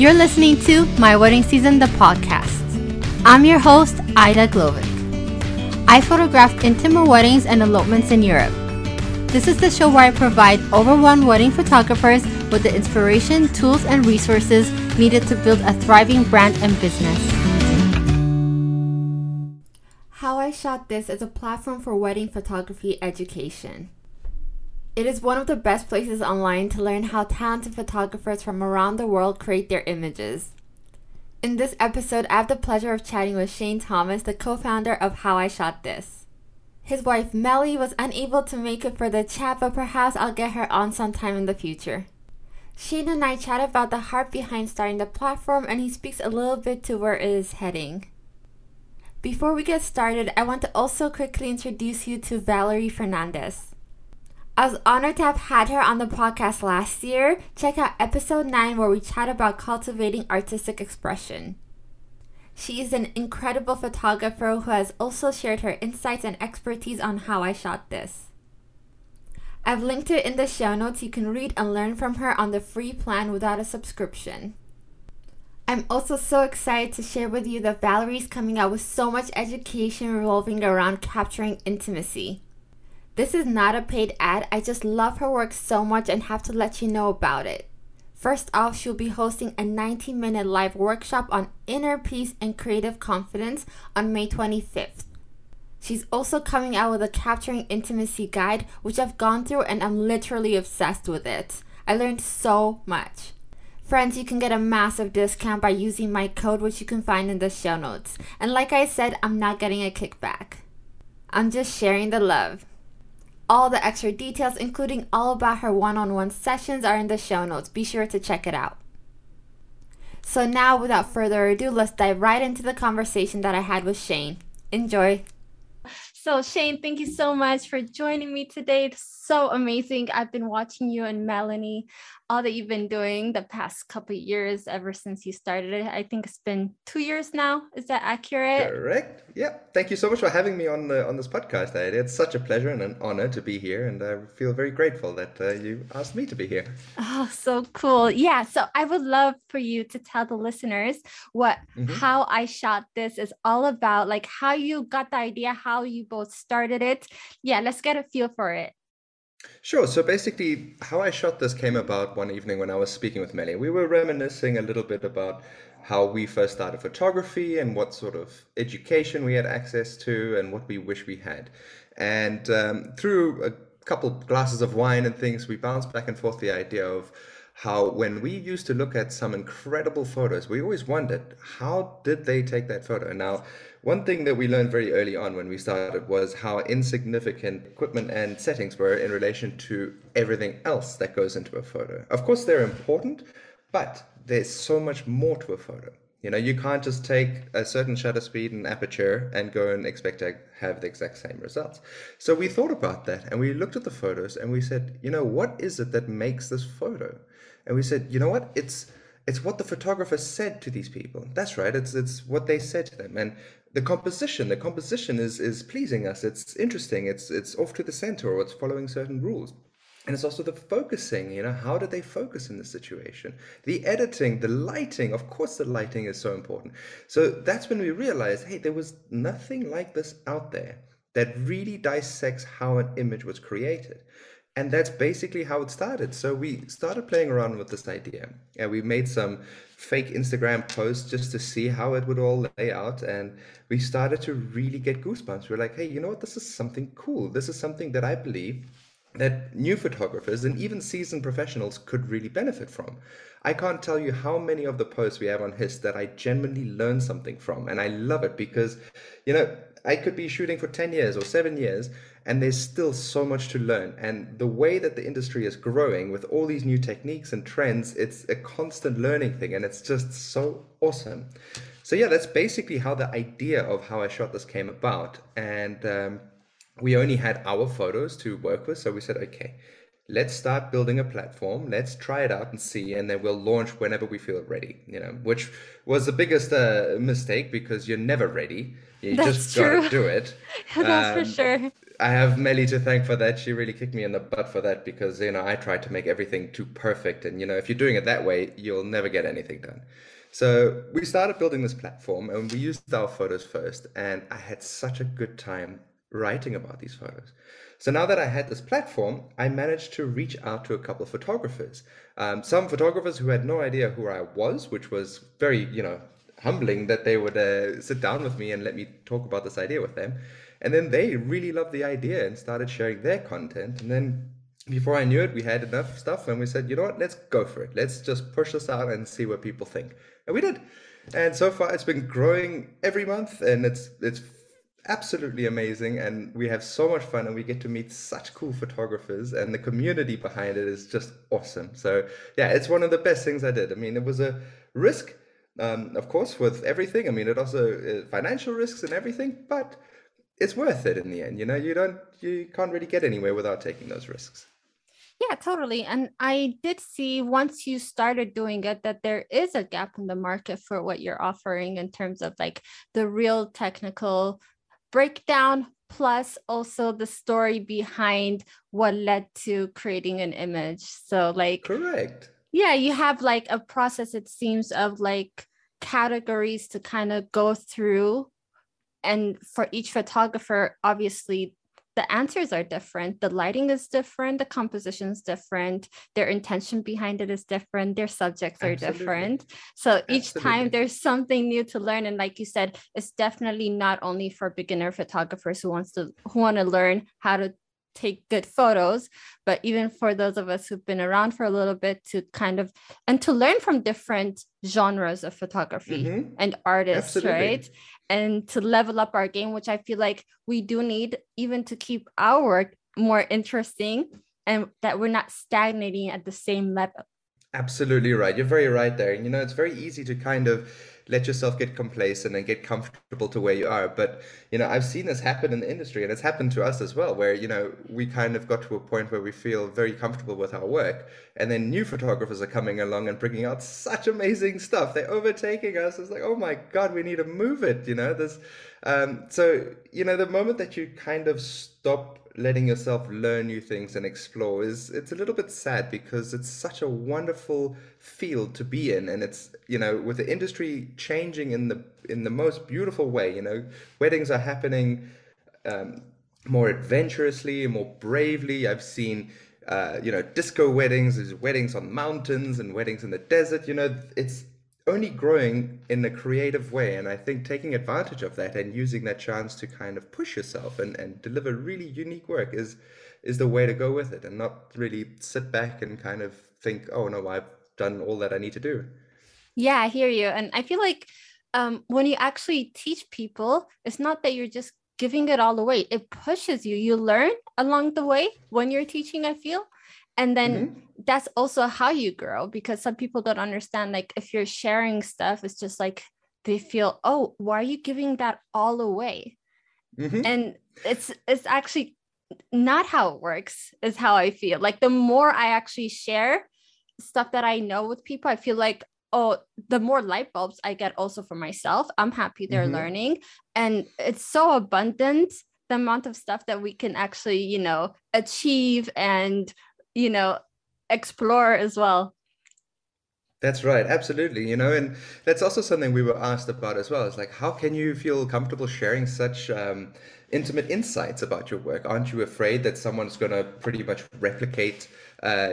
You're listening to My Wedding Season, the podcast. I'm your host, Ida Glovik. I photographed intimate weddings and elopements in Europe. This is the show where I provide over-1 wedding photographers with the inspiration, tools, and resources needed to build a thriving brand and business. How I Shot This is a platform for wedding photography education. It is one of the best places online to learn how talented photographers from around the world create their images. In this episode, I have the pleasure of chatting with Shane Thomas, the co-founder of How I Shot This. His wife Melly was unable to make it for the chat, but perhaps I'll get her on sometime in the future. Shane and I chat about the heart behind starting the platform, and he speaks a little bit to where it is heading. Before we get started, I want to also quickly introduce you to Valerie Fernandez. I was honored to have had her on the podcast last year. Check out episode 9 where we chat about cultivating artistic expression. She is an incredible photographer who has also shared her insights and expertise on How I Shot This. I've linked her in the show notes. You can read and learn from her on the free plan without a subscription. I'm also so excited to share with you that Valerie's coming out with so much education revolving around capturing intimacy. This is not a paid ad, I just love her work so much and have to let you know about it. First off, she'll be hosting a 90-minute live workshop on inner peace and creative confidence on May 25th. She's also coming out with a Capturing Intimacy guide, which I've gone through and I'm literally obsessed with it. I learned so much. Friends, you can get a massive discount by using my code, which you can find in the show notes. And like I said, I'm not getting a kickback. I'm just sharing the love. All the extra details, including all about her one-on-one sessions, are in the show notes. Be sure to check it out. So now, without further ado, let's dive right into the conversation that I had with Shane. Enjoy. So Shane, thank you so much for joining me today. It's so amazing. I've been watching you and Melanie, all that you've been doing the past couple of years, ever since you started it. I think it's been 2 years now. Is that accurate? Correct. Yeah. Thank you so much for having me on this podcast. It's such a pleasure and an honor to be here. And I feel very grateful that you asked me to be here. Oh, so cool. Yeah. So I would love for you to tell the listeners what How I Shot This is all about, like how you got the idea, how you both started it. Yeah, let's get a feel for it. Sure. So basically, How I Shot This came about one evening when I was speaking with Melly. We were reminiscing a little bit about how we first started photography and what sort of education we had access to and what we wish we had. And through a couple glasses of wine and things, we bounced back and forth the idea of how when we used to look at some incredible photos, we always wondered, how did they take that photo? Now, one thing that we learned very early on when we started was how insignificant equipment and settings were in relation to everything else that goes into a photo. Of course, they're important, but there's so much more to a photo. You know, you can't just take a certain shutter speed and aperture and go and expect to have the exact same results. So we thought about that and we looked at the photos and we said, you know, what is it that makes this photo? And we said, you know what, it's what the photographer said to these people. That's right. It's what they said to them. And the composition is pleasing us. It's interesting. It's off to the center, or it's following certain rules. And it's also the focusing, you know, how did they focus in this situation? The editing, the lighting, of course, the lighting is so important. So that's when we realized, hey, there was nothing like this out there that really dissects how an image was created. And that's basically how it started. So we started playing around with this idea and we made some fake Instagram posts just to see how it would all lay out. And we started to really get goosebumps. We're like, hey, you know what? This is something cool. This is something that I believe that new photographers and even seasoned professionals could really benefit from. I can't tell you how many of the posts we have on Hist that I genuinely learn something from. And I love it because, you know, I could be shooting for 10 years or 7 years, and there's still so much to learn. And the way that the industry is growing with all these new techniques and trends, it's a constant learning thing. And it's just so awesome. So yeah, that's basically how the idea of How I Shot This came about. And we only had our photos to work with. So we said, okay, let's start building a platform. Let's try it out and see, and then we'll launch whenever we feel ready, you know, which was the biggest mistake because you're never ready. You just got to do it. That's for sure. I have Melly to thank for that. She really kicked me in the butt for that, because, you know, I tried to make everything too perfect. And, you know, if you're doing it that way, you'll never get anything done. So we started building this platform and we used our photos first. And I had such a good time writing about these photos. So now that I had this platform, I managed to reach out to a couple of photographers. Some photographers who had no idea who I was, which was very, you know, humbling that they would sit down with me and let me talk about this idea with them. And then they really loved the idea and started sharing their content. And then before I knew it, we had enough stuff and we said, you know what, let's go for it. Let's just push this out and see what people think. And we did. And so far it's been growing every month, and it's absolutely amazing, and we have so much fun, and we get to meet such cool photographers, and the community behind it is just awesome. So yeah, it's one of the best things I did. I mean, it was a risk, of course, with everything. I mean, it also financial risks and everything, but it's worth it in the end. You know, you can't really get anywhere without taking those risks. Yeah, totally. And I did see once you started doing it that there is a gap in the market for what you're offering in terms of like the real technical breakdown, plus also the story behind what led to creating an image. So like, correct. Yeah, you have like a process, it seems, of like categories to kind of go through. And for each photographer, obviously, the answers are different. The lighting is different. The composition is different. Their intention behind it is different. Their subjects are different. So each time there's something new to learn. And like you said, it's definitely not only for beginner photographers who want to learn how to take good photos, but even for those of us who've been around for a little bit to learn from different genres of photography and artists, right? And to level up our game, which I feel like we do need, even to keep our work more interesting and that we're not stagnating at the same level. Absolutely right. You're very right there. And, you know, it's very easy to kind of let yourself get complacent and get comfortable to where you are. But, you know, I've seen this happen in the industry, and it's happened to us as well, where, you know, we kind of got to a point where we feel very comfortable with our work. And then new photographers are coming along and bringing out such amazing stuff. They're overtaking us. It's like, oh my God, we need to move it. You know, this. So, you know, the moment that you kind of stop letting yourself learn new things and explore it's a little bit sad, because it's such a wonderful field to be in. And it's, you know, with the industry changing in the most beautiful way, you know, weddings are happening more adventurously, more bravely. I've seen, you know, disco weddings, there's weddings on mountains and weddings in the desert. You know, it's only growing in a creative way. And I think taking advantage of that and using that chance to kind of push yourself and deliver really unique work is the way to go with it, and not really sit back and kind of think, oh no, I've done all that I need to do. Yeah, I hear you. And I feel like when you actually teach people, it's not that you're just giving it all away. It pushes you. You learn along the way when you're teaching, I feel. And then that's also how you grow, because some people don't understand, like if you're sharing stuff, it's just like they feel, oh, why are you giving that all away? And it's actually not how it works, is how I feel. Like the more I actually share stuff that I know with people, I feel like, oh, the more light bulbs I get also for myself. I'm happy they're learning, and it's so abundant, the amount of stuff that we can actually, you know, achieve and, you know, explore as well. That's right. Absolutely. You know, and that's also something we were asked about as well. It's like, how can you feel comfortable sharing such intimate insights about your work? Aren't you afraid that someone's going to pretty much replicate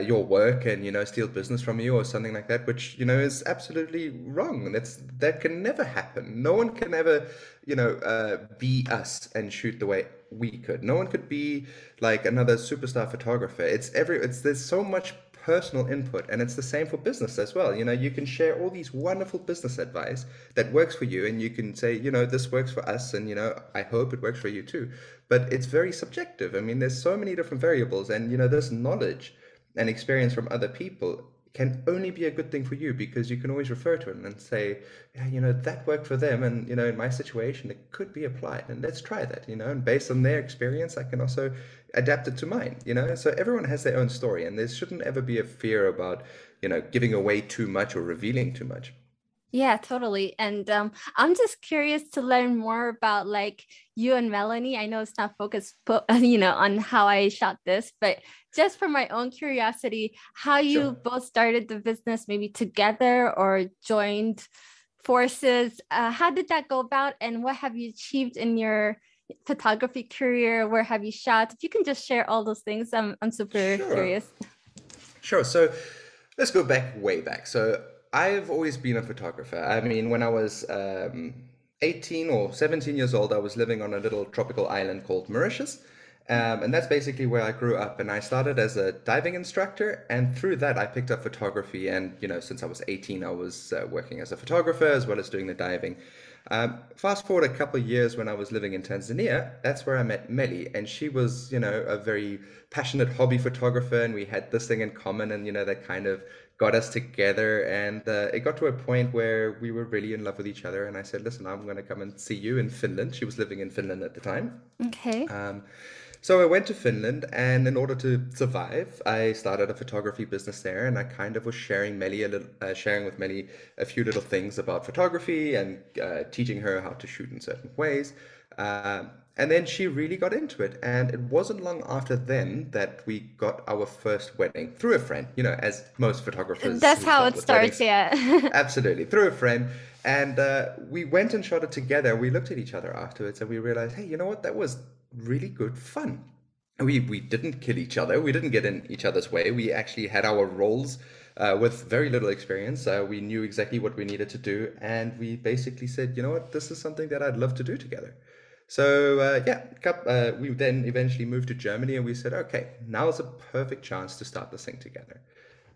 your work and, you know, steal business from you or something like that, which, you know, is absolutely wrong. That can never happen. No one can ever, you know, be us and shoot the way we could. No one could be like another superstar photographer. There's so much personal input, and it's the same for business as well. You know, you can share all these wonderful business advice that works for you, and you can say, you know, this works for us, and, you know, I hope it works for you too. But it's very subjective. I mean, there's so many different variables, and, you know, this knowledge and experience from other people can only be a good thing for you, because you can always refer to it and say, yeah, you know, that worked for them, and, you know, in my situation it could be applied, and let's try that, you know, and based on their experience I can also adapt it to mine, you know. So everyone has their own story, and there shouldn't ever be a fear about, you know, giving away too much or revealing too much. Yeah, totally. And I'm just curious to learn more about like you and Melanie. I know it's not focused, you know, on How I Shot This, but just for my own curiosity, how you both started the business, maybe together or joined forces. How did that go about, and what have you achieved in your photography career? Where have you shot? If you can just share all those things, I'm super curious. Sure. So let's go back, way back. So I've always been a photographer. I mean, when I was 18 or 17 years old, I was living on a little tropical island called Mauritius. And that's basically where I grew up. And I started as a diving instructor. And through that, I picked up photography. And, you know, since I was 18, I was working as a photographer as well as doing the diving. Fast forward a couple of years when I was living in Tanzania, that's where I met Melly. And she was, you know, a very passionate hobby photographer. And we had this thing in common. And, you know, that kind of got us together, and it got to a point where we were really in love with each other. And I said, listen, I'm going to come and see you in Finland. She was living in Finland at the time. Okay. So I went to Finland, and in order to survive, I started a photography business there. And I kind of was sharing with Melly a few little things about photography and teaching her how to shoot in certain ways. And then she really got into it. And it wasn't long after then that we got our first wedding through a friend, you know, as most photographers. That's how it starts, yeah. Absolutely, through a friend. And we went and shot it together. We looked at each other afterwards and we realized, hey, you know what? That was really good fun. We didn't kill each other. We didn't get in each other's way. We actually had our roles with very little experience. We knew exactly what we needed to do. And we basically said, you know what? This is something that I'd love to do together. So we then eventually moved to Germany, and we said, okay, now is a perfect chance to start this thing together.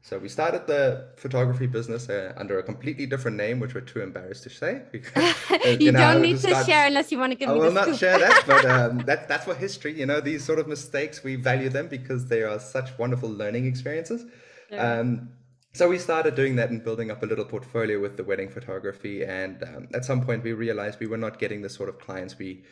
So we started the photography business under a completely different name, which we're too embarrassed to say. Because, you don't need to share unless you want to give me the scoop. I will not share that, but that's for history. You know, these sort of mistakes, we value them because they are such wonderful learning experiences. Yeah. So we started doing that and building up a little portfolio with the wedding photography. And at some point we realized we were not getting the sort of clients we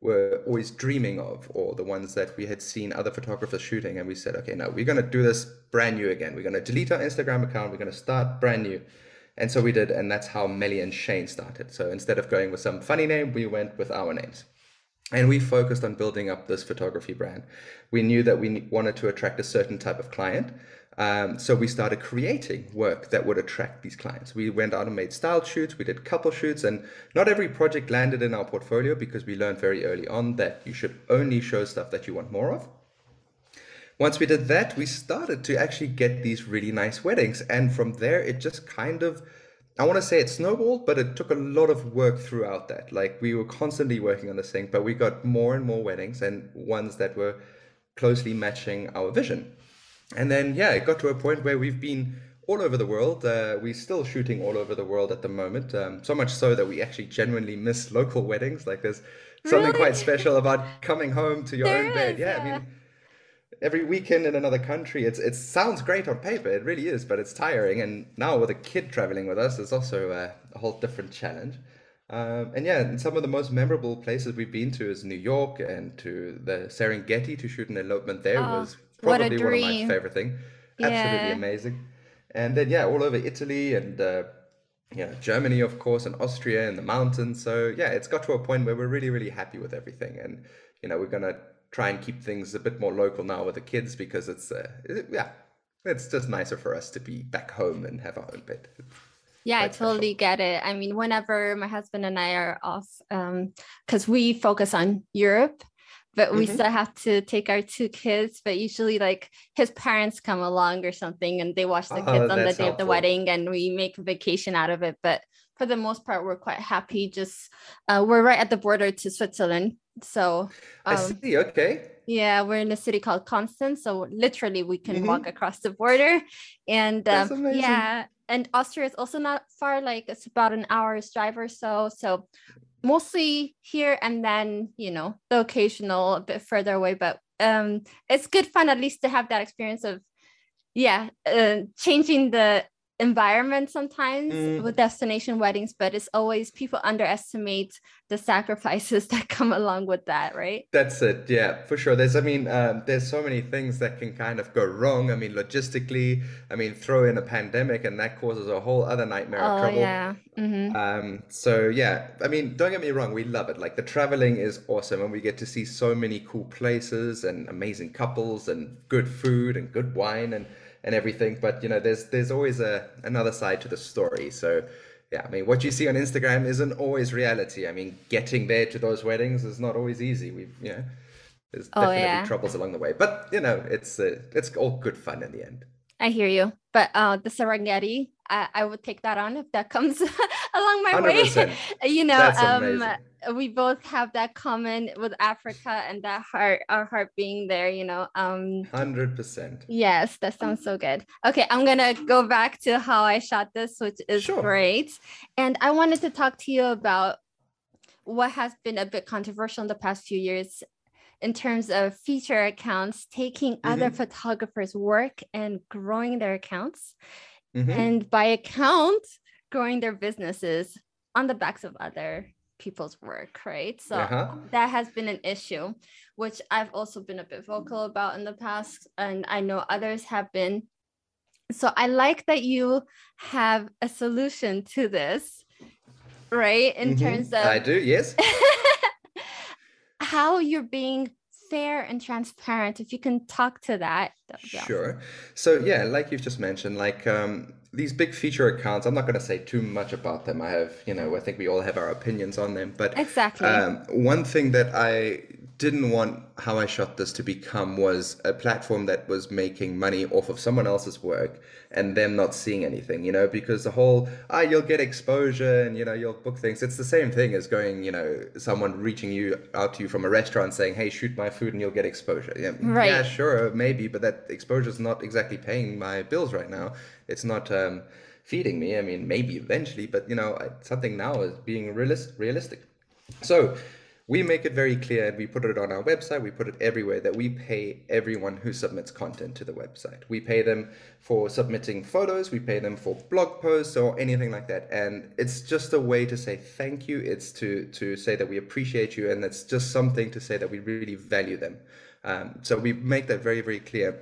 were always dreaming of, or the ones that we had seen other photographers shooting. And we said, okay, no, we're going to do this brand new again. We're going to delete our Instagram account. We're going to start brand new. And so we did. And that's how Melly and Shane started. So instead of going with some funny name, we went with our names. And we focused on building up this photography brand. We knew that we wanted to attract a certain type of client. So we started creating work that would attract these clients. We went out and made style shoots, we did couple shoots, and not every project landed in our portfolio because we learned very early on that you should only show stuff that you want more of. Once we did that, we started to actually get these really nice weddings. And from there, it just kind of, I want to say it snowballed, but it took a lot of work throughout that. Like, we were constantly working on this thing, but we got more and more weddings, and ones that were closely matching our vision. And then, yeah, it got to a point where we've been all over the world. We're still shooting all over the world at the moment. So much so that we actually genuinely miss local weddings. Like, there's something quite special about coming home to your own bed. Yeah, I mean, every weekend in another country, it sounds great on paper. It really is, but it's tiring. And now with a kid traveling with us, it's also a whole different challenge. And yeah, and some of the most memorable places we've been to is New York, and to the Serengeti to shoot an elopement there was probably one of my favorite things. Yeah. Absolutely amazing. And then, yeah, all over Italy and Germany, of course, and Austria and the mountains. So yeah, it's got to a point where we're really, really happy with everything. And, you know, we're going to try and keep things a bit more local now with the kids, because it's just nicer for us to be back home and have our own bed. Yeah, I totally get it. I mean, whenever my husband and I are off, because we focus on Europe, but we still have to take our two kids. But usually, like, his parents come along or something, and they watch the kids on the day of the wedding, and we make a vacation out of it. But for the most part, we're quite happy. Just we're right at the border to Switzerland. So I see. Okay. Yeah, we're in a city called Konstanz. So literally, we can walk across the border. And that's amazing. Yeah. And Austria is also not far, like it's about an hour's drive or so. So mostly here, and then, you know, the occasional a bit further away. But it's good fun at least to have that experience of, changing the environment sometimes with destination weddings, but it's always people underestimate the sacrifices that come along with that, right? That's it. Yeah, for sure. There's, I mean, there's so many things that can kind of go wrong. I mean, logistically, I mean, throw in a pandemic and that causes a whole other nightmare of trouble. Yeah. Mm-hmm. So yeah, I mean, don't get me wrong. We love it. Like the traveling is awesome and we get to see so many cool places and amazing couples and good food and good wine and everything, but you know, there's always another side to the story. So yeah, I mean, what you see on Instagram isn't always reality. I mean, getting there to those weddings is not always easy. There's definitely troubles along the way, but you know, it's all good fun in the end. I hear you, but the Serengeti, I would take that on if that comes along my 100%. Way. You know, that's amazing. We both have that common with Africa and that heart, our heart being there, you know. 100%. Yes, that sounds so good. Okay, I'm going to go back to how I shot this, which is great. And I wanted to talk to you about what has been a bit controversial in the past few years in terms of feature accounts, taking other photographers' work and growing their accounts. And by account, growing their businesses on the backs of other people's work, right? So that has been an issue, which I've also been a bit vocal about in the past, and I know others have been. So I like that you have a solution to this, right? In terms of... I do, yes. how you're being fair and transparent. If you can talk to that, that would be awesome. So yeah, like you've just mentioned, like these big feature accounts, I'm not going to say too much about them. I have, you know, I think we all have our opinions on them, but one thing that I didn't want How I Shot This to become was a platform that was making money off of someone else's work and them not seeing anything, you know, because the whole, you'll get exposure and, you know, you'll book things. It's the same thing as going, you know, someone reaching you out to you from a restaurant saying, hey, shoot my food and you'll get exposure. Yeah, right. Yeah, sure, maybe, but that exposure is not exactly paying my bills right now. It's not feeding me. I mean, maybe eventually, but, you know, something now is being realistic. So we make it very clear, and we put it on our website, we put it everywhere, that we pay everyone who submits content to the website. We pay them for submitting photos, we pay them for blog posts or anything like that. And it's just a way to say thank you. It's to say that we appreciate you, and it's just something to say that we really value them. So we make that very, very clear,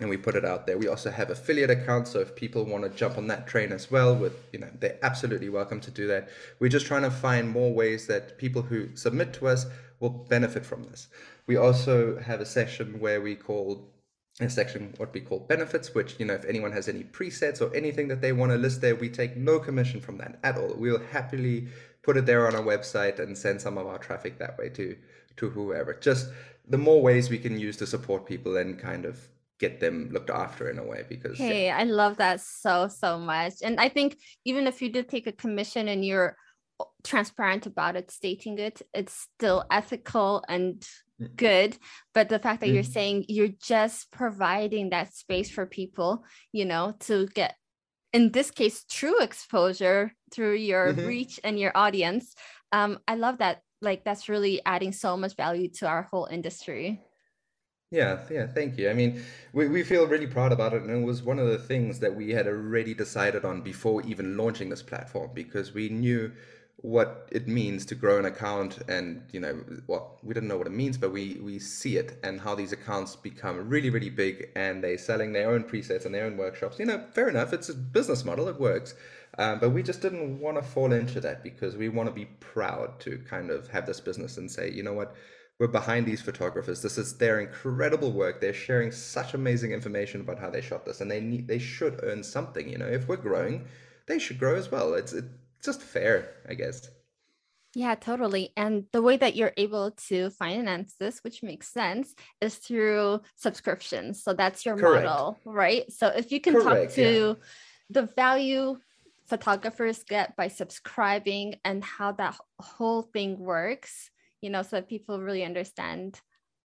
and we put it out there. We also have affiliate accounts, so if people want to jump on that train as well, with, you know, they're absolutely welcome to do that. We're just trying to find more ways that people who submit to us will benefit from this. We also have a section where we call a section what we call benefits, which, you know, if anyone has any presets or anything that they want to list there, we take no commission from that at all. We'll happily put it there on our website and send some of our traffic that way to whoever. Just the more ways we can use to support people and kind of get them looked after in a way, because I love that so much. And I think even if you did take a commission and you're transparent about it, stating it, it's still ethical and good. But the fact that you're saying you're just providing that space for people, you know, to get, in this case, true exposure through your reach and your audience. I love that. Like, that's really adding so much value to our whole industry. Yeah, thank you. I mean, we feel really proud about it. And it was one of the things that we had already decided on before even launching this platform, because we knew what it means to grow an account. And, you know, well, we didn't know what it means, but we see it and how these accounts become really, really big and they're selling their own presets and their own workshops. You know, fair enough. It's a business model. It works. But we just didn't want to fall into that, because we want to be proud to kind of have this business and say, you know what? We're behind these photographers. This is their incredible work. They're sharing such amazing information about how they shot this, and they should earn something. You know, if we're growing, they should grow as well. It's just fair, I guess. Yeah, totally. And the way that you're able to finance this, which makes sense, is through subscriptions. So that's your model, right? So if you can talk to the value photographers get by subscribing and how that whole thing works, you know, so that people really understand,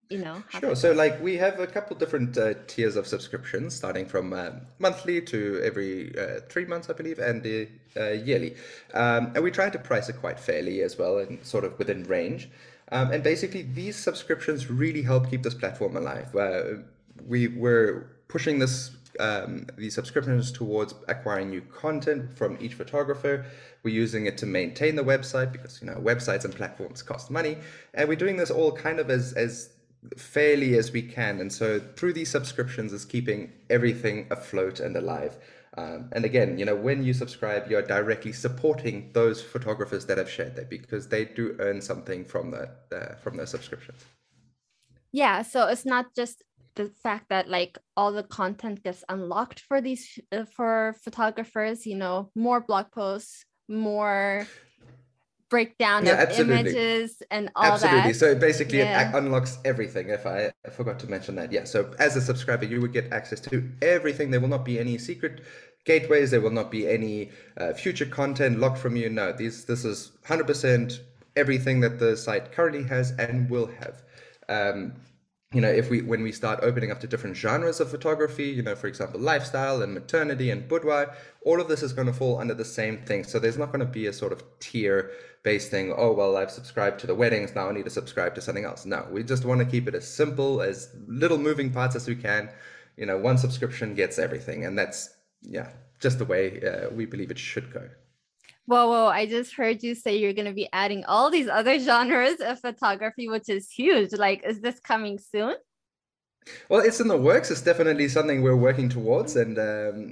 you know. So like we have a couple different tiers of subscriptions, starting from monthly to every 3 months, I believe, and yearly. And we try to price it quite fairly as well, and sort of within range. And basically these subscriptions really help keep this platform alive. We were pushing this these subscriptions towards acquiring new content from each photographer. We're using it to maintain the website because, you know, websites and platforms cost money, and we're doing this all kind of as fairly as we can. And so through these subscriptions is keeping everything afloat and alive. And again, you know, when you subscribe, you're directly supporting those photographers that have shared that, because they do earn something from their subscriptions. Yeah, so it's not just the fact that like all the content gets unlocked for these for photographers, you know, more blog posts, more breakdown of images and all that. So basically it unlocks everything. If I forgot to mention that. Yeah. So as a subscriber, you would get access to everything. There will not be any secret gateways. There will not be any future content locked from you. No, this is 100% everything that the site currently has and will have. You know, when we start opening up to different genres of photography, you know, for example, lifestyle and maternity and boudoir, all of this is going to fall under the same thing. So there's not going to be a sort of tier-based thing. Oh, well, I've subscribed to the weddings. Now I need to subscribe to something else. No, we just want to keep it as simple, as little moving parts as we can. You know, one subscription gets everything. And that's, yeah, just the way we believe it should go. Whoa, I just heard you say you're going to be adding all these other genres of photography, which is huge. Like, is this coming soon? Well, it's in the works. It's definitely something we're working towards. And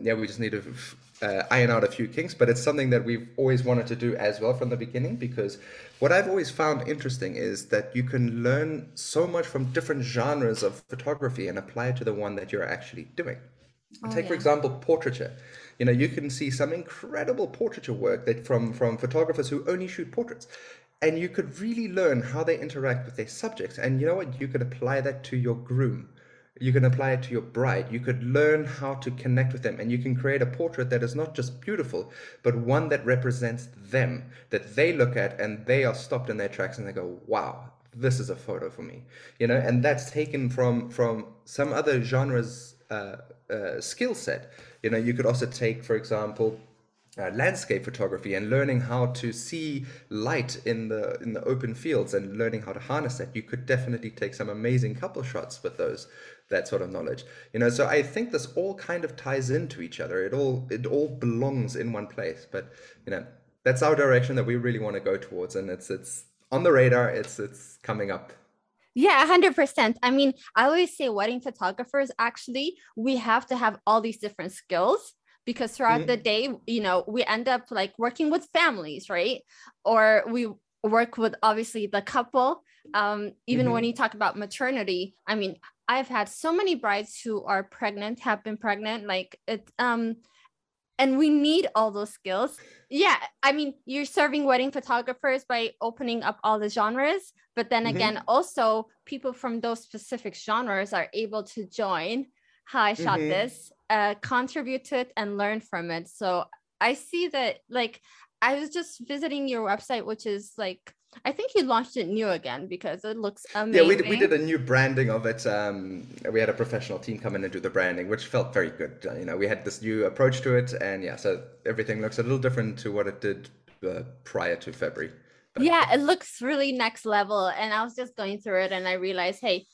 yeah, we just need to iron out a few kinks. But it's something that we've always wanted to do as well from the beginning, because what I've always found interesting is that you can learn so much from different genres of photography and apply it to the one that you're actually doing. Take, for example, portraiture. You know, you can see some incredible portraiture work that from photographers who only shoot portraits, and you could really learn how they interact with their subjects. And you know what? You could apply that to your groom. You can apply it to your bride. You could learn how to connect with them, and you can create a portrait that is not just beautiful, but one that represents them, that they look at and they are stopped in their tracks and they go, wow, this is a photo for me, you know, and that's taken from some other genres, skill set. You know, you could also take, for example, landscape photography and learning how to see light in the open fields and learning how to harness that. You could definitely take some amazing couple shots with that sort of knowledge. You know, so I think this all kind of ties into each other. It all belongs in one place. But you know, that's our direction that we really want to go towards, and it's on the radar. It's coming up. Yeah, 100%. I mean, I always say wedding photographers, actually, we have to have all these different skills, because throughout the day, you know, we end up like working with families, right? Or we work with obviously the couple. Even when you talk about maternity, I mean, I've had so many brides who are pregnant, have been pregnant, like it. And we need all those skills. Yeah, I mean, you're serving wedding photographers by opening up all the genres. But then again, also people from those specific genres are able to join How I Shot This, contribute to it and learn from it. So I see that, like, I was just visiting your website, which is like, I think you launched it new again because it looks amazing. Yeah, we did a new branding of it. We had a professional team come in and do the branding, which felt very good. You know, we had this new approach to it, and yeah, so everything looks a little different to what it did prior to February. But yeah, it looks really next level. And I was just going through it, and I realized, hey,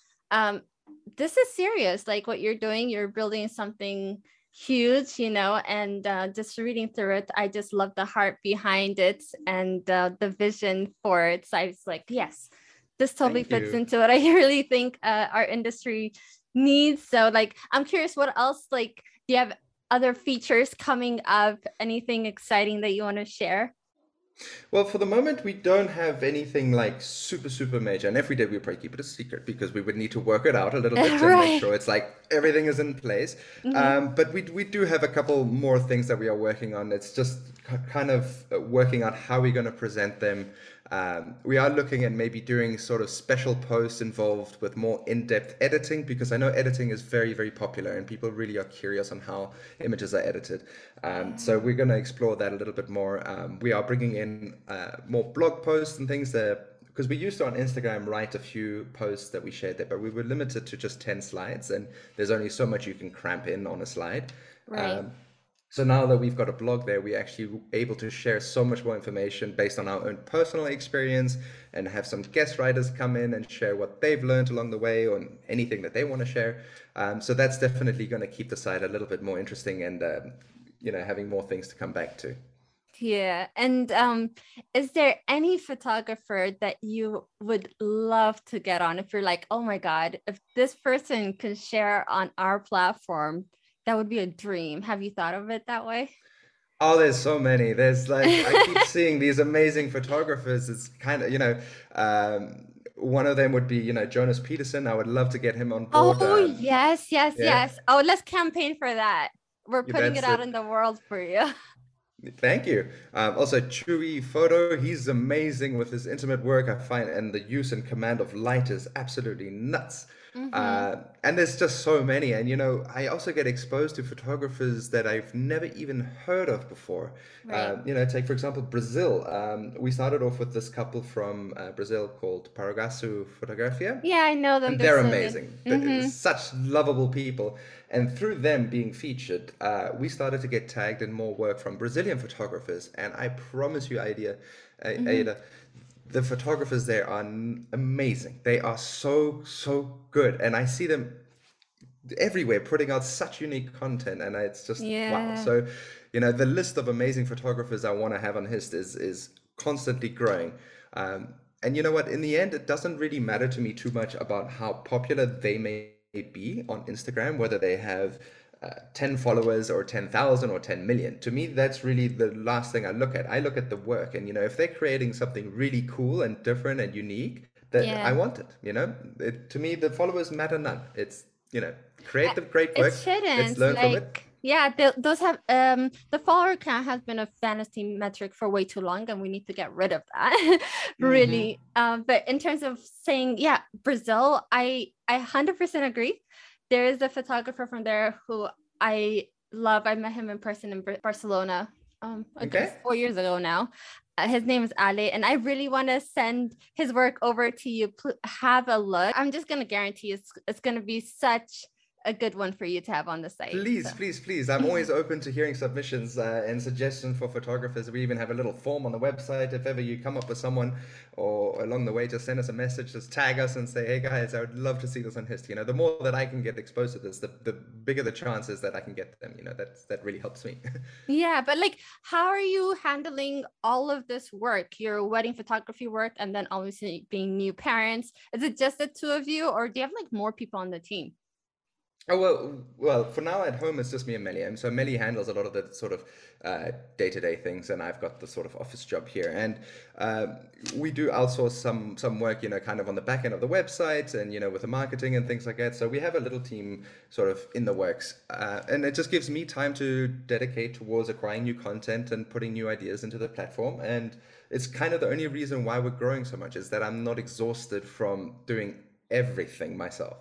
this is serious. Like what you're doing, you're building something huge, you know, and just reading through it, I just love the heart behind it and the vision for it. So I was like, yes, this totally fits into what I really think our industry needs. So like, I'm curious, what else, like, do you have other features coming up? Anything exciting that you want to share? Well, for the moment, we don't have anything like super, super major. And if we did, we'd probably keep it a secret because we would need to work it out a little bit to make sure it's like everything is in place. But we do have a couple more things that we are working on. It's just kind of working out how we're going to present them. We are looking at maybe doing sort of special posts involved with more in-depth editing, because I know editing is very, very popular and people really are curious on how images are edited. So we're going to explore that a little bit more. We are bringing in more blog posts and things that, because we used to on Instagram write a few posts that we shared there, but we were limited to just 10 slides and there's only so much you can cramp in on a slide. Right. So now that we've got a blog there, we're actually able to share so much more information based on our own personal experience and have some guest writers come in and share what they've learned along the way or anything that they want to share. So that's definitely going to keep the site a little bit more interesting and, you know, having more things to come back to. Yeah. And is there any photographer that you would love to get on if you're like, oh my God, if this person can share on our platform, that would be a dream. Have you thought of it that way? Oh, there's so many. There's like, I keep seeing these amazing photographers. It's kind of, you know, one of them would be, you know, Jonas Peterson. I would love to get him on board. Oh, yes. Oh, let's campaign for that. We're putting it out in the world for you. Thank you. Also, Chewy Photo. He's amazing with his intimate work, I find, and the use and command of light is absolutely nuts. Mm-hmm. And there's just so many. And, you know, I also get exposed to photographers that I've never even heard of before. Right. You know, take, for example, Brazil. We started off with this couple from Brazil called Paragaçu Fotografia. Yeah, I know them. And they're amazing. Mm-hmm. They're such lovable people. And through them being featured, we started to get tagged in more work from Brazilian photographers. And I promise you, Ida, the photographers there are amazing. They are so good, and I see them everywhere putting out such unique content, and it's just wow. So, you know, the list of amazing photographers I want to have on Hist is constantly growing. And you know what? In the end, it doesn't really matter to me too much about how popular they may be on Instagram, whether they have 10 followers or 10,000 or 10 million. To me, that's really the last thing I look at. I look at the work, and, you know, if they're creating something really cool and different and unique, then I want it, you know? To me, the followers matter none. It's, you know, create the great work. It shouldn't. Let's learn from it. Yeah, those have the follower count has been a fantasy metric for way too long, and we need to get rid of that, really. But in terms of saying, yeah, Brazil, I 100% agree. There is a photographer from there who I love. I met him in person in Barcelona, I guess 4 years ago now. His name is Ale, and I really want to send his work over to you. Have a look. I'm just going to guarantee it's going to be such a good one for you to have on the site. Please. I'm always open to hearing submissions and suggestions for photographers. We even have a little form on the website. If ever you come up with someone or along the way, just send us a message, just tag us and say, hey guys, I would love to see this on Hist. You know, the more that I can get exposed to this, the bigger the chances that I can get them, you know, that really helps me. Yeah. But like, how are you handling all of this work, your wedding photography work, and then obviously being new parents? Is it just the two of you, or do you have like more people on the team? Oh, well, for now at home, it's just me and Melly. And so Melly handles a lot of the sort of day-to-day things, and I've got the sort of office job here. And we do outsource some work, you know, kind of on the back end of the website and, you know, with the marketing and things like that. So we have a little team sort of in the works. And it just gives me time to dedicate towards acquiring new content and putting new ideas into the platform. And it's kind of the only reason why we're growing so much is that I'm not exhausted from doing everything myself.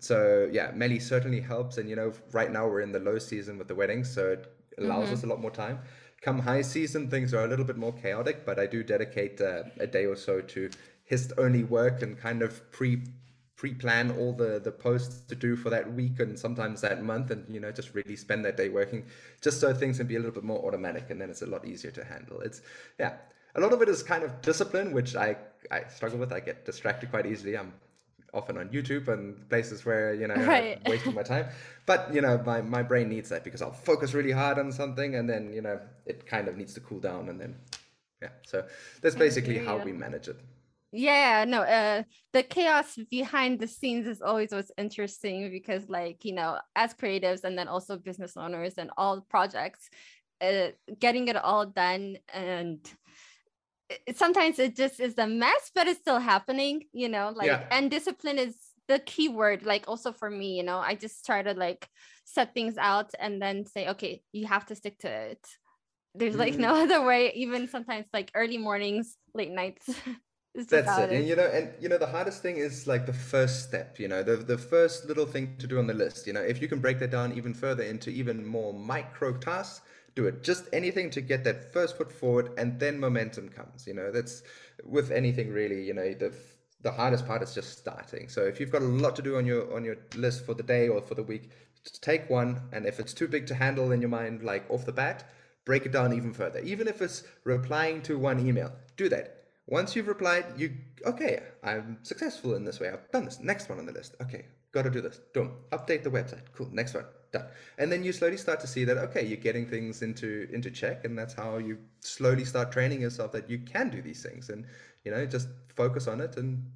So yeah, Melly certainly helps. And, you know, right now we're in the low season with the wedding, so it allows us a lot more time. Come high season, things are a little bit more chaotic, but I do dedicate a day or so to Hist only work and kind of pre-plan all the posts to do for that week and sometimes that month, and, you know, just really spend that day working just so things can be a little bit more automatic, and then it's a lot easier to handle. It's a lot of it is kind of discipline, which I struggle with. I get distracted quite easily. I'm often on YouTube and places where, you know, I'm wasting my time, but, you know, my brain needs that, because I'll focus really hard on something and then, you know, it kind of needs to cool down, and then so that's basically how we manage it. The chaos behind the scenes is always what's interesting, because, like, you know, as creatives and then also business owners and all projects, getting it all done, and sometimes it just is a mess, but it's still happening, you know, like, and discipline is the key word. Like, also for me, you know, I just try to like set things out and then say, okay, you have to stick to it. There's like no other way, even sometimes like early mornings, late nights. That's it. And you know, the hardest thing is like the first step, you know, the first little thing to do on the list. You know, if you can break that down even further into even more micro tasks, do it. Just anything to get that first foot forward, and then momentum comes. You know, that's with anything really. You know, the hardest part is just starting. So if you've got a lot to do on your list for the day or for the week, Just take one, and if it's too big to handle in your mind, like off the bat, break it down even further. Even if it's replying to one email, do that. Once you've replied, you, okay, I'm successful in this way. I've done this. Next one on the list. Okay, got to do this. Boom. Update the website. Cool. Next one. Done. And then you slowly start to see that, okay, you're getting things into check, and that's how you slowly start training yourself that you can do these things, and, you know, just focus on it and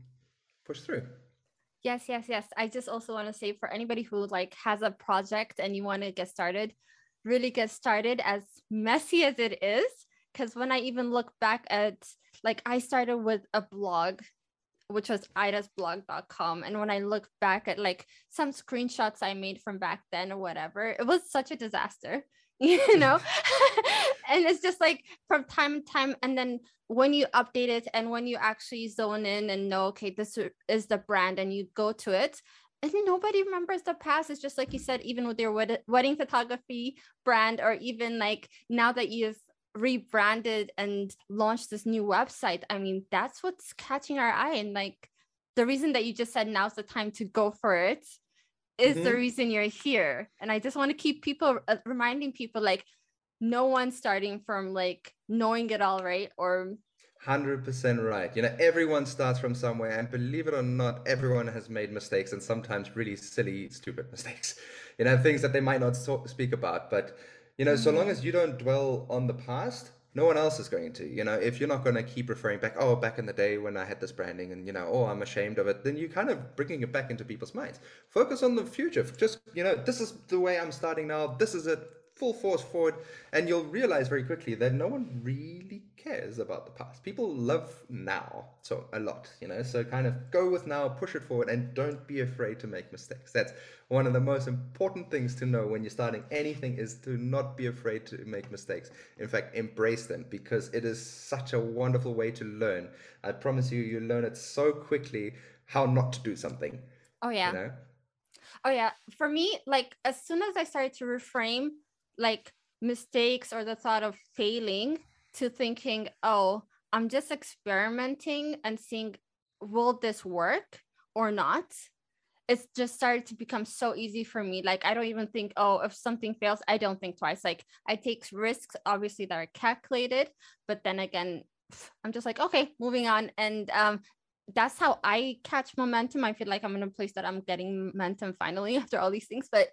push through. Yes, yes, yes. I just also want to say for anybody who like has a project and you want to get started, really get started, as messy as it is. Because when I even look back at, like, I started with a blog, which was idasblog.com. And when I look back at like some screenshots I made from back then or whatever, it was such a disaster, you know? And it's just like from time to time. And then when you update it and when you actually zone in and know, okay, this is the brand, and you go to it, and nobody remembers the past. It's just like you said, even with your wedding photography brand, or even like now that you've rebranded and launched this new website. I mean, that's what's catching our eye. And like the reason that you just said now's the time to go for it is the reason you're here. And I just want to keep people reminding people, like, no one's starting from like knowing it all, right? Or 100% right. You know, everyone starts from somewhere, and believe it or not, everyone has made mistakes, and sometimes really silly, stupid mistakes, you know, things that they might not speak about. But you know, so long as you don't dwell on the past, no one else is going to. You know, if you're not going to keep referring back, oh, back in the day when I had this branding, and, you know, oh, I'm ashamed of it, then you're kind of bringing it back into people's minds. Focus on the future. Just, you know, this is the way I'm starting now. This is it, full force forward. And you'll realize very quickly that no one really cares about the past. People love now, so a lot, you know, so kind of go with now, push it forward, and don't be afraid to make mistakes. That's one of the most important things to know when you're starting anything, is to not be afraid to make mistakes. In fact, embrace them, because it is such a wonderful way to learn. I promise you, you learn it so quickly how not to do something. Oh yeah. You know? Oh yeah. For me, like, as soon as I started to reframe like mistakes or the thought of failing to thinking, oh, I'm just experimenting and seeing, will this work or not? It's just started to become so easy for me. Like, I don't even think, oh, if something fails, I don't think twice. Like, I take risks, obviously, that are calculated, but then again, I'm just like, okay, moving on. And that's how I catch momentum. I feel like I'm in a place that I'm getting momentum finally after all these things. But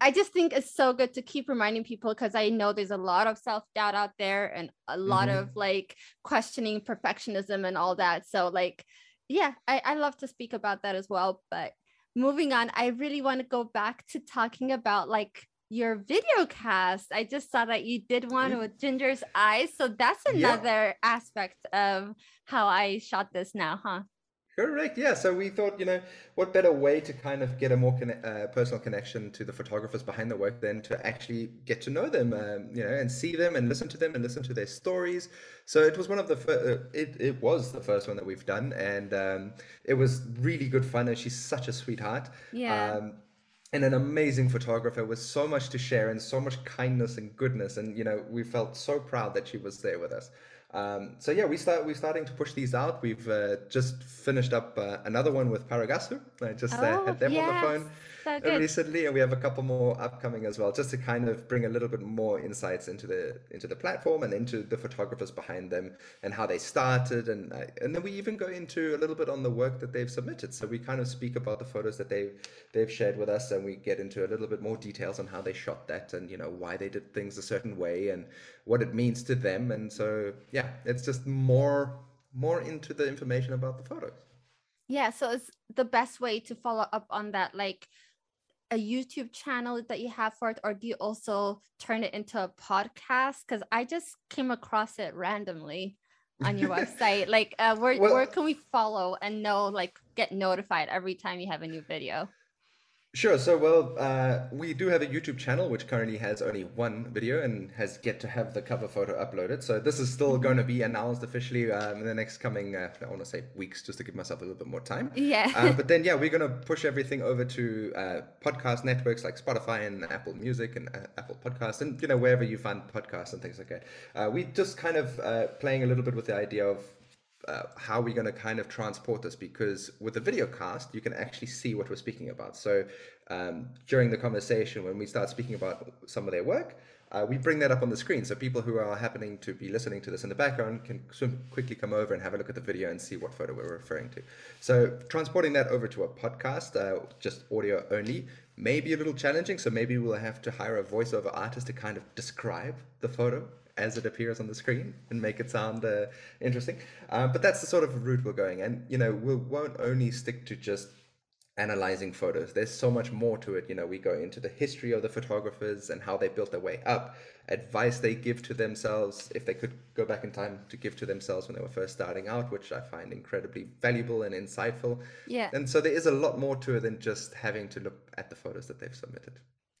I just think it's so good to keep reminding people, because I know there's a lot of self-doubt out there, and a lot of like questioning perfectionism and all that. So like, yeah, I love to speak about that as well. But moving on, I really want to go back to talking about like your video cast. I just saw that you did one with Ginger's Eyes. So that's another aspect of How I Shot This now, huh? Correct. Yeah. So we thought, you know, what better way to kind of get a more personal connection to the photographers behind the work than to actually get to know them, you know, and see them and listen to them and listen to their stories. So it was one of the it was the first one that we've done, and it was really good fun. And she's such a sweetheart. Yeah. And an amazing photographer with so much to share and so much kindness and goodness. And, you know, we felt so proud that she was there with us. So yeah, we're starting to push these out. We've just finished up another one with Paragaçu. I just had them on the phone recently, and we have a couple more upcoming as well, just to kind of bring a little bit more insights into the platform and into the photographers behind them and how they started, and then we even go into a little bit on the work that they've submitted. So we kind of speak about the photos that they've shared with us, and we get into a little bit more details on how they shot that, and, you know, why they did things a certain way and what it means to them. And so yeah. It's just more into the information about the photos. Yeah, so it's the best way to follow up on that, like a YouTube channel that you have for it, or do you also turn it into a podcast? Because I just came across it randomly on your website. Like, where can we follow and know, like, get notified every time you have a new video? Sure. So, well, we do have a YouTube channel, which currently has only one video and has yet to have the cover photo uploaded. So this is still going to be announced officially in the next coming, I want to say weeks, just to give myself a little bit more time. Yeah. But then, yeah, we're going to push everything over to podcast networks like Spotify and Apple Music and Apple Podcasts, and, you know, wherever you find podcasts and things like that. We just kind of playing a little bit with the idea of how we're going to kind of transport this, because with the video cast, you can actually see what we're speaking about. So during the conversation, when we start speaking about some of their work, we bring that up on the screen. So people who are happening to be listening to this in the background can quickly come over and have a look at the video and see what photo we're referring to. So transporting that over to a podcast, just audio only, may be a little challenging. So maybe we'll have to hire a voiceover artist to kind of describe the photo as it appears on the screen and make it sound interesting. But that's the sort of route we're going. And, you know, we won't only stick to just analyzing photos. There's so much more to it. You know, we go into the history of the photographers and how they built their way up, advice they give to themselves, if they could go back in time to give to themselves when they were first starting out, which I find incredibly valuable and insightful. Yeah. And so there is a lot more to it than just having to look at the photos that they've submitted.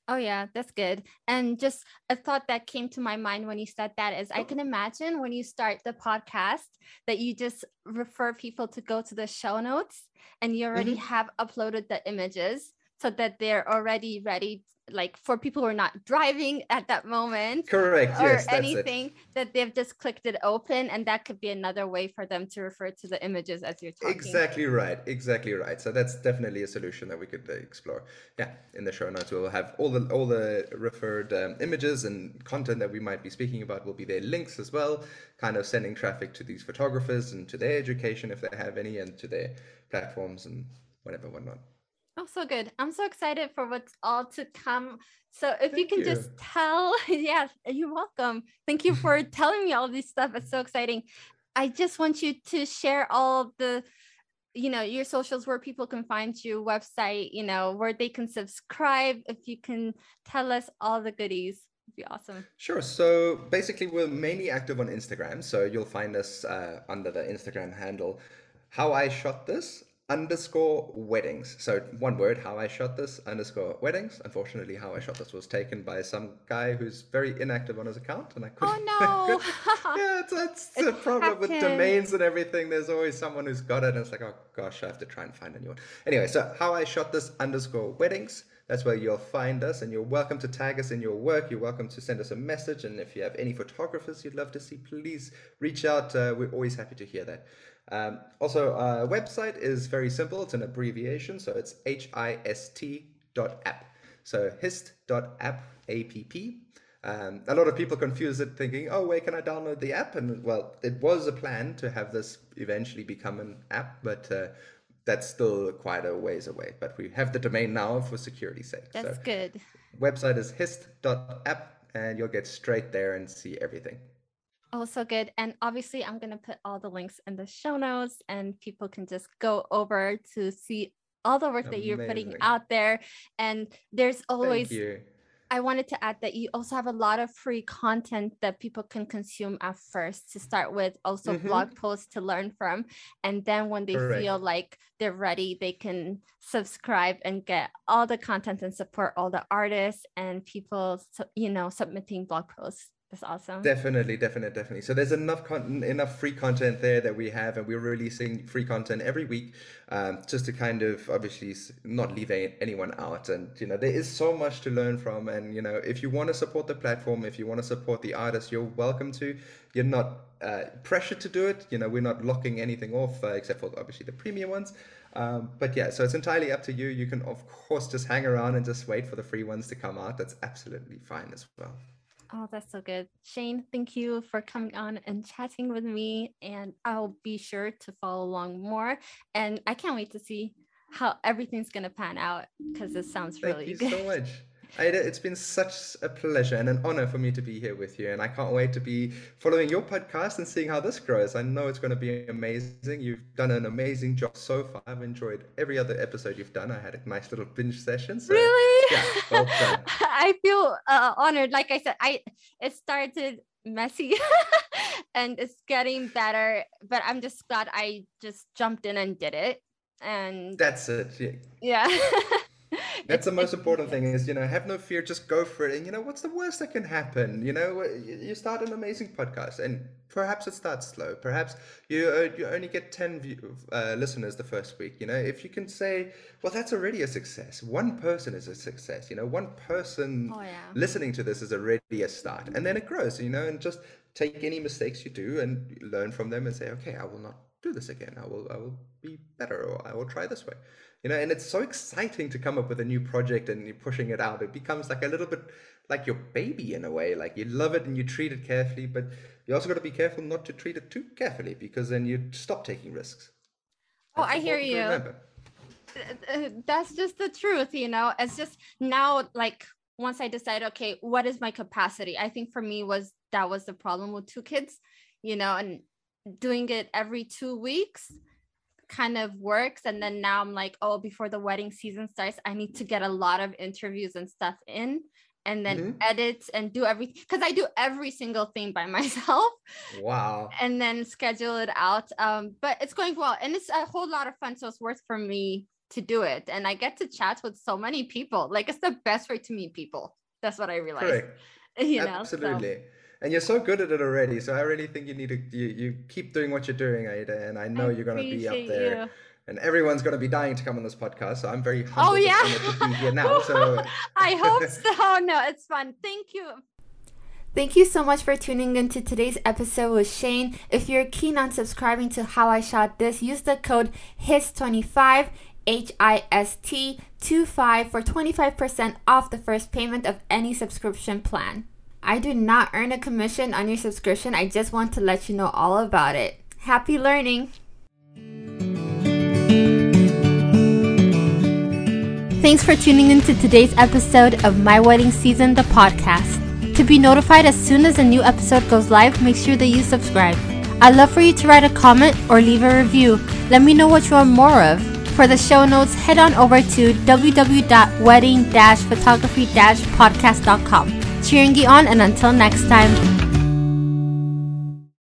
Oh, yeah, that's good. And just a thought that came to my mind when you said that is I can imagine when you start the podcast that you just refer people to go to the show notes and you already have uploaded the images so that they're already ready, like for people who are not driving at that moment. Correct. Or yes, anything that they've just clicked it open. And that could be another way for them to refer to the images as you're talking. Exactly right. Exactly right. So that's definitely a solution that we could explore. Yeah. In the show notes, we'll have all the referred images and content that we might be speaking about will be their links as well, kind of sending traffic to these photographers and to their education, if they have any, and to their platforms and whatnot. Oh, so good. I'm so excited for what's all to come. So if Thank you can you. Just tell, yeah, you're welcome. Thank you for telling me all this stuff. It's so exciting. I just want you to share all the, you know, your socials, where people can find you, website, you know, where they can subscribe. If you can tell us all the goodies. It'd be awesome. Sure. So basically we're mainly active on Instagram. So you'll find us under the Instagram handle, How I Shot This _weddings. So one word, How I Shot This _weddings. Unfortunately, How I Shot This was taken by some guy who's very inactive on his account, and I couldn't. Oh no! Yeah, it's a problem with domains and everything. There's always someone who's got it, and it's like, oh gosh, I have to try and find a new one. Anyway, so How I Shot This _weddings. That's where you'll find us, and you're welcome to tag us in your work. You're welcome to send us a message, and if you have any photographers you'd love to see, please reach out. We're always happy to hear that. Also, our website is very simple. It's an abbreviation, so it's hist.app. So hist.app, A-P-P. A lot of people confuse it thinking, oh, where can I download the app? And well, it was a plan to have this eventually become an app, but that's still quite a ways away, but we have the domain now for security's sake. That's so good. Website is hist.app, and you'll get straight there and see everything. Oh, so good. And obviously I'm going to put all the links in the show notes, and people can just go over to see all the work that you're putting out there. And there's always... Thank you. I wanted to add that you also have a lot of free content that people can consume at first to start with, also blog posts to learn from. And then when they feel like they're ready, they can subscribe and get all the content and support all the artists and people, you know, submitting blog posts. That's awesome. Definitely. So there's enough free content there that we have, and we're releasing free content every week, just to kind of obviously not leave anyone out. And, you know, there is so much to learn from. And, you know, if you want to support the platform, if you want to support the artist, you're welcome to. You're not pressured to do it. You know, we're not locking anything off except for obviously the premium ones. But yeah, so it's entirely up to you. You can, of course, just hang around and just wait for the free ones to come out. That's absolutely fine as well. Oh, that's so good. Shane, thank you for coming on and chatting with me. And I'll be sure to follow along more. And I can't wait to see how everything's going to pan out, because it sounds really good. Thank you so much. Ida, it's been such a pleasure and an honor for me to be here with you. And I can't wait to be following your podcast and seeing how this grows. I know it's going to be amazing. You've done an amazing job so far. I've enjoyed every other episode you've done. I had a nice little binge session. So, really? Yeah, well done. I feel honored. Like I said, it started messy and it's getting better, but I'm just glad I just jumped in and did it. And that's it. Yeah. That's the most important thing is, you know, have no fear, just go for it. And, you know, what's the worst that can happen? You know, you start an amazing podcast, and perhaps it starts slow. Perhaps you only get 10 listeners the first week. You know, if you can say, well, that's already a success. One person is a success. You know, one person listening to this is already a start. And then it grows, you know, and just take any mistakes you do and learn from them and say, okay, I will not do this again. I will be better, or I will try this way, you know. And it's so exciting to come up with a new project and you're pushing it out. It becomes like a little bit like your baby in a way. Like you love it and you treat it carefully, but you also got to be careful not to treat it too carefully, because then you stop taking risks. Oh, I hear you. Remember. That's just the truth, you know. It's just now, like, once I decide, okay, what is my capacity? I think for me that was the problem with two kids, you know, and doing it every 2 weeks kind of works. And then now I'm like, oh, before the wedding season starts, I need to get a lot of interviews and stuff in, and then edit and do everything, because I do every single thing by myself. Wow. And then schedule it out. But it's going well, and it's a whole lot of fun. So it's worth for me to do it. And I get to chat with so many people. Like, it's the best way to meet people. That's what I realized. Correct. You know, absolutely. So. And you're so good at it already. So I really think you need to, you keep doing what you're doing, Ida. And I know you're going to be up there. You. And everyone's going to be dying to come on this podcast. So I'm very humbled to be here now. So I hope so. No, it's fun. Thank you. Thank you so much for tuning into today's episode with Shane. If you're keen on subscribing to How I Shot This, use the code HIST25, HIST25, for 25% off the first payment of any subscription plan. I do not earn a commission on your subscription. I just want to let you know all about it. Happy learning. Thanks for tuning in to today's episode of My Wedding Season, the podcast. To be notified as soon as a new episode goes live, make sure that you subscribe. I'd love for you to write a comment or leave a review. Let me know what you want more of. For the show notes, head on over to www.wedding-photography-podcast.com. Cheeringy on, and until next time.